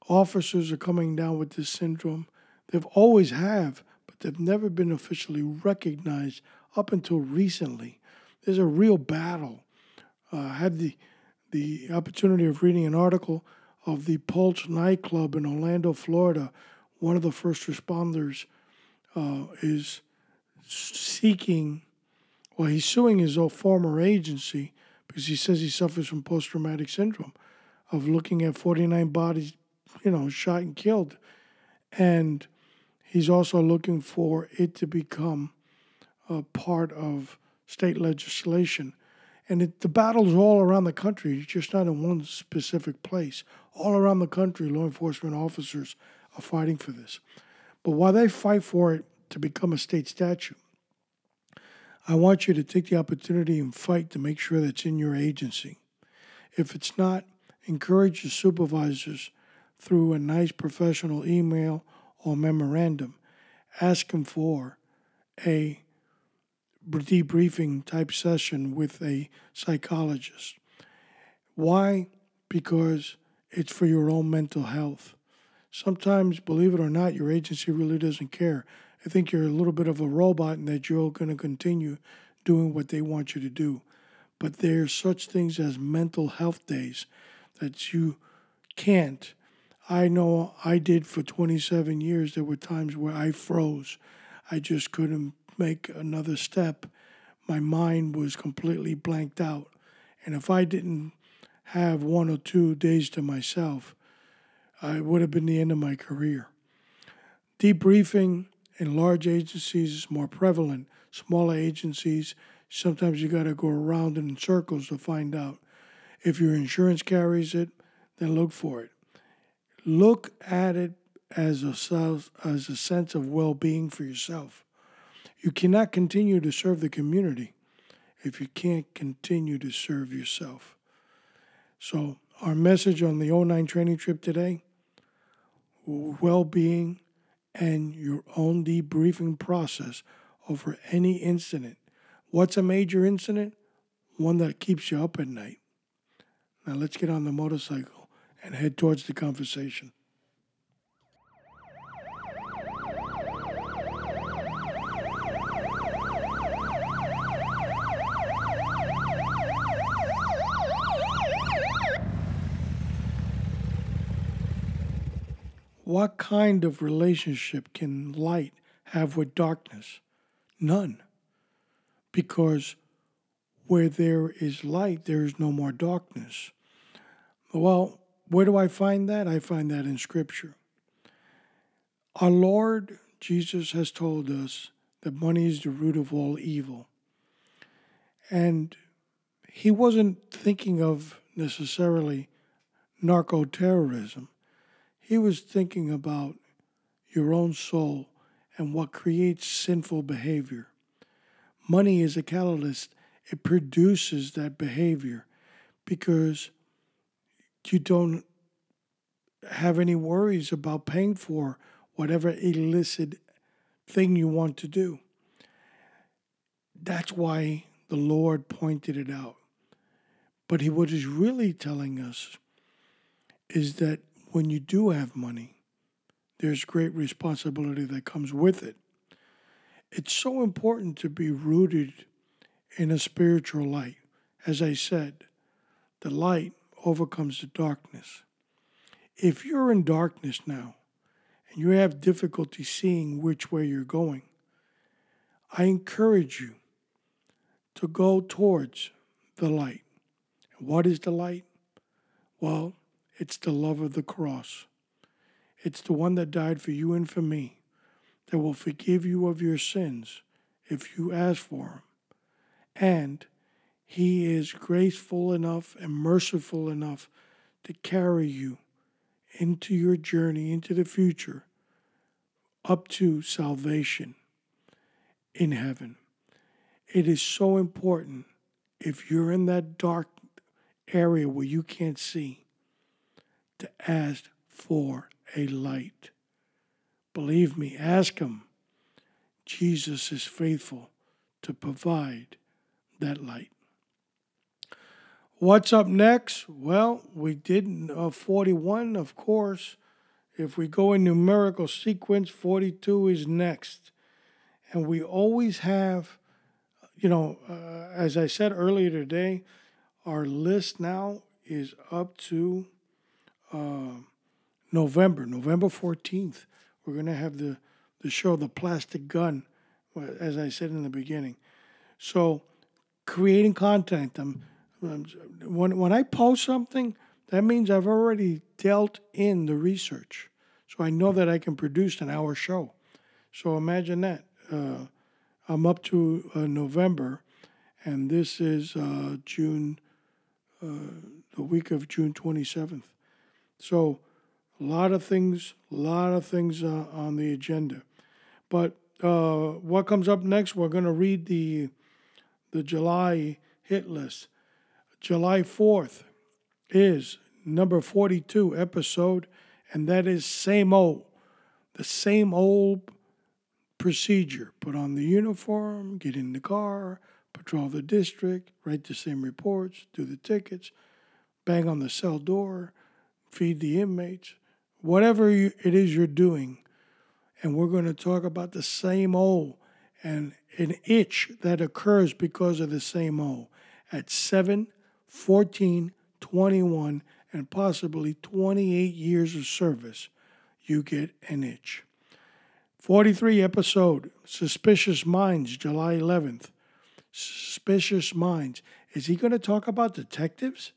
Officers are coming down with this syndrome. They've always have, but they've never been officially recognized up until recently. There's a real battle. Uh, I had the, the opportunity of reading an article of the Pulse nightclub in Orlando, Florida. One of the first responders uh, is... seeking, well, he's suing his old former agency because he says he suffers from post-traumatic syndrome of looking at forty-nine bodies, you know, shot and killed. And he's also looking for it to become a part of state legislation. And it, the battle's all around the country. It's just not in one specific place. All around the country, law enforcement officers are fighting for this. But while they fight for it to become a state statute, I want you to take the opportunity and fight to make sure that's in your agency. If it's not, encourage your supervisors through a nice professional email or memorandum asking for a debriefing type session with a psychologist. Why? Because it's for your own mental health. Sometimes, believe it or not, your agency really doesn't care. I think you're a little bit of a robot and that you're going to continue doing what they want you to do. But there's such things as mental health days that you can't. I know I did for twenty-seven years. There were times where I froze. I just couldn't make another step. My mind was completely blanked out. And if I didn't have one or two days to myself, it would have been the end of my career. Debriefing in large agencies is more prevalent. Smaller agencies, sometimes you got to go around in circles to find out. If your insurance carries it, then look for it. Look at it as a self, as a sense of well-being for yourself. You cannot continue to serve the community if you can't continue to serve yourself. So our message on the oh nine training trip today, well-being and your own debriefing process over any incident. What's a major incident? One that keeps you up at night. Now let's get on the motorcycle and head towards the conversation. What kind of relationship can light have with darkness? None. Because where there is light, there is no more darkness. Well, where do I find that? I find that in Scripture. Our Lord Jesus has told us that money is the root of all evil. And he wasn't thinking of necessarily narco-terrorism. He was thinking about your own soul and what creates sinful behavior. Money is a catalyst. It produces that behavior because you don't have any worries about paying for whatever illicit thing you want to do. That's why the Lord pointed it out. But he, what he's really telling us is that when you do have money, there's great responsibility that comes with it. It's so important to be rooted in a spiritual light. As I said, the light overcomes the darkness. If you're in darkness now and you have difficulty seeing which way you're going, I encourage you to go towards the light. What is the light? Well, it's the love of the cross. It's the one that died for you and for me, that will forgive you of your sins if you ask for him. And he is graceful enough and merciful enough to carry you into your journey, into the future, up to salvation in heaven. It is so important if you're in that dark area where you can't see, to ask for a light. Believe me, ask him. Jesus is faithful to provide that light. What's up next? Well, we did uh, forty-one, of course. If we go in numerical sequence, forty-two is next. And we always have, you know, uh, as I said earlier today, our list now is up to Uh, November, November fourteenth, we're going to have the, the show, The Plastic Gun, as I said in the beginning. So creating content. I'm, I'm, when, when I post something, that means I've already dealt in the research. So I know that I can produce an hour show. So imagine that. Uh, I'm up to uh, November, and this is uh, June, uh, the week of June twenty-seventh. So a lot of things, a lot of things uh, on the agenda. But uh, what comes up next, we're going to read the the July hit list. July fourth is number forty-two episode, and that is Same Old. The Same Old procedure. Put on the uniform, get in the car, patrol the district, write the same reports, do the tickets, bang on the cell door, feed the inmates, whatever you, it is you're doing. And we're going to talk about the same old and an itch that occurs because of the same old at seven, fourteen, twenty-one, and possibly twenty-eight years of service, you get an itch. forty-three episode, Suspicious Minds, July eleventh. Suspicious Minds. Is he going to talk about detectives?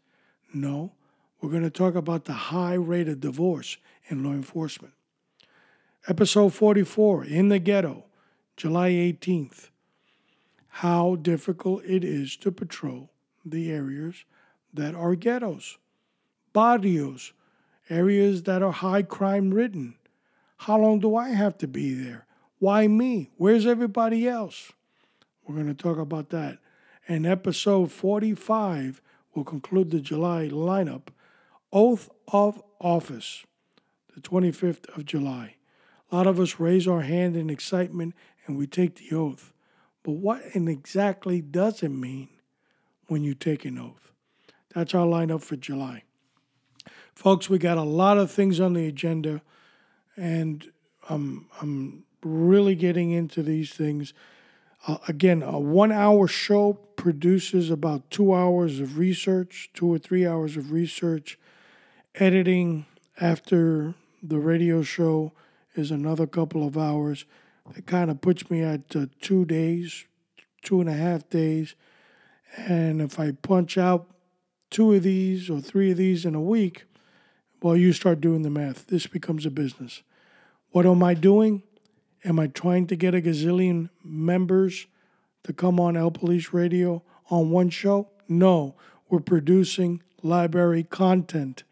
No. We're going to talk about the high rate of divorce in law enforcement. Episode forty-four, In the Ghetto, July eighteenth. How difficult it is to patrol the areas that are ghettos, barrios, areas that are high crime ridden. How long do I have to be there? Why me? Where's everybody else? We're going to talk about that. And episode forty-five will conclude the July lineup, Oath of Office, the twenty-fifth of July. A lot of us raise our hand in excitement and we take the oath. But what exactly does it mean when you take an oath? That's our lineup for July. Folks, we got a lot of things on the agenda, and I'm, I'm really getting into these things. Uh, again, a one-hour show produces about two hours of research, two or three hours of research. Editing after the radio show is another couple of hours. That kind of puts me at uh, two days, two and a half days. And if I punch out two of these or three of these in a week, well, you start doing the math. This becomes a business. What am I doing? Am I trying to get a gazillion members to come on El Police Radio on one show? No. We're producing library content.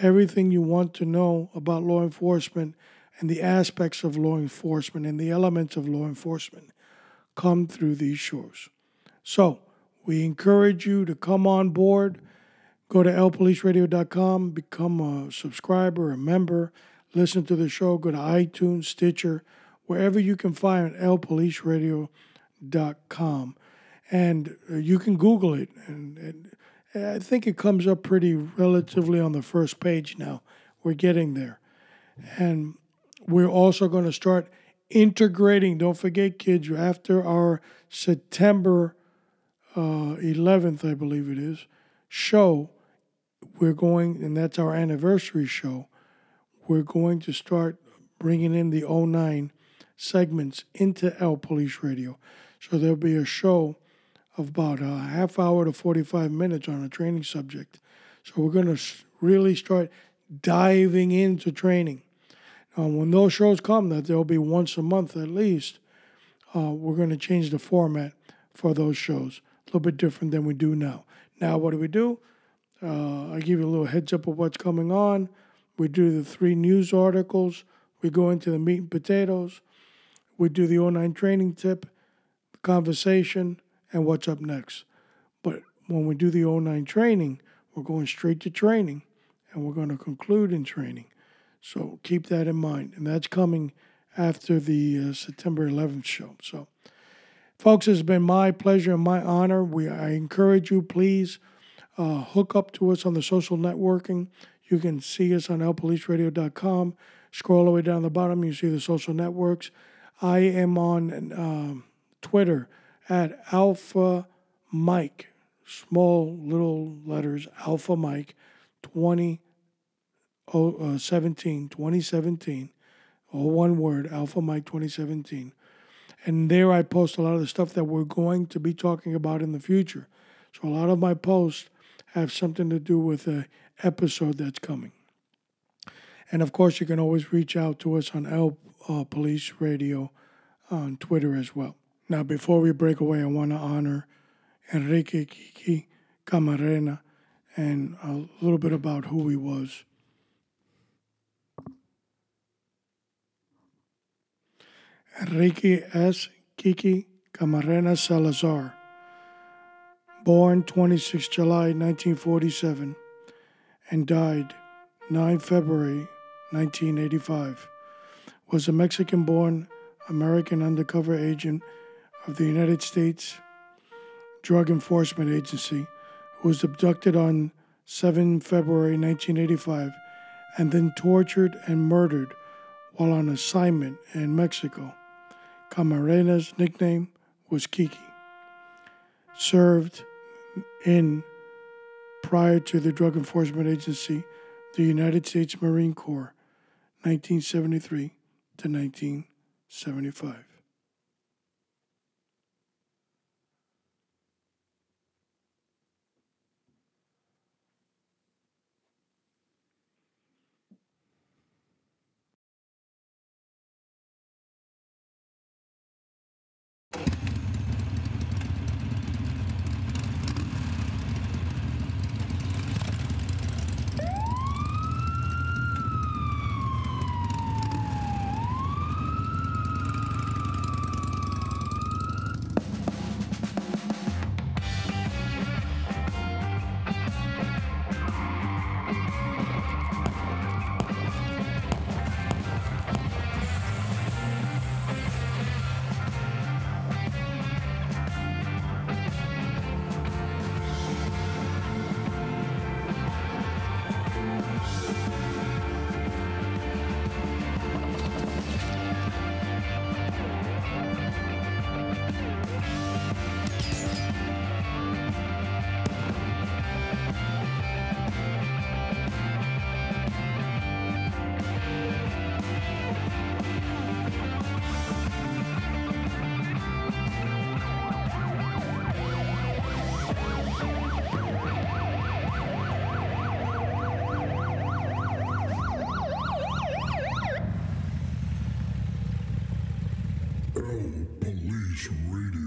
Everything you want to know about law enforcement and the aspects of law enforcement and the elements of law enforcement come through these shows. So we encourage you to come on board. Go to el police radio dot com, become a subscriber, a member, listen to the show, go to iTunes, Stitcher, wherever you can find el police radio dot com. And you can Google it. And, and I think it comes up pretty relatively on the first page now. We're getting there. And we're also going to start integrating. Don't forget, kids, after our September uh, eleventh, I believe it is, show, we're going, and that's our anniversary show, we're going to start bringing in the oh nine segments into El Police Radio. So there'll be a show of about a half hour to forty-five minutes on a training subject. So we're going to really start diving into training. Now, when those shows come, that there'll be once a month at least, uh, we're going to change the format for those shows. A little bit different than we do now. Now, what do we do? Uh, I give you a little heads up of what's coming on. We do the three news articles. We go into the meat and potatoes. We do the oh nine training tip, the conversation, and what's up next. But when we do the oh nine training, we're going straight to training, and we're going to conclude in training. So keep that in mind. And that's coming after the uh, September eleventh show. So, folks, it's been my pleasure and my honor. We, I encourage you, please uh, hook up to us on the social networking. You can see us on el police radio dot com. Scroll all the way down the bottom. You see the social networks. I am on um, Twitter at Alpha Mike. Small little letters, Alpha Mike, twenty seventeen, all one word, Alpha Mike twenty seventeen. And there I post a lot of the stuff that we're going to be talking about in the future. So a lot of my posts have something to do with an episode that's coming. And, of course, you can always reach out to us on El uh, Police Radio on Twitter as well. Now, before we break away, I want to honor Enrique Kiki Camarena and a little bit about who he was. Enrique S. Kiki Camarena Salazar, born twenty-sixth of July, nineteen forty-seven, and died ninth of February, nineteen eighty-five, was a Mexican-born American undercover agent of the United States Drug Enforcement Agency, who was abducted on the seventh of February nineteen eighty-five and then tortured and murdered while on assignment in Mexico. Camarena's nickname was Kiki. Served in, prior to the Drug Enforcement Agency, the United States Marine Corps, nineteen seventy-three to nineteen seventy-five. Police Radio.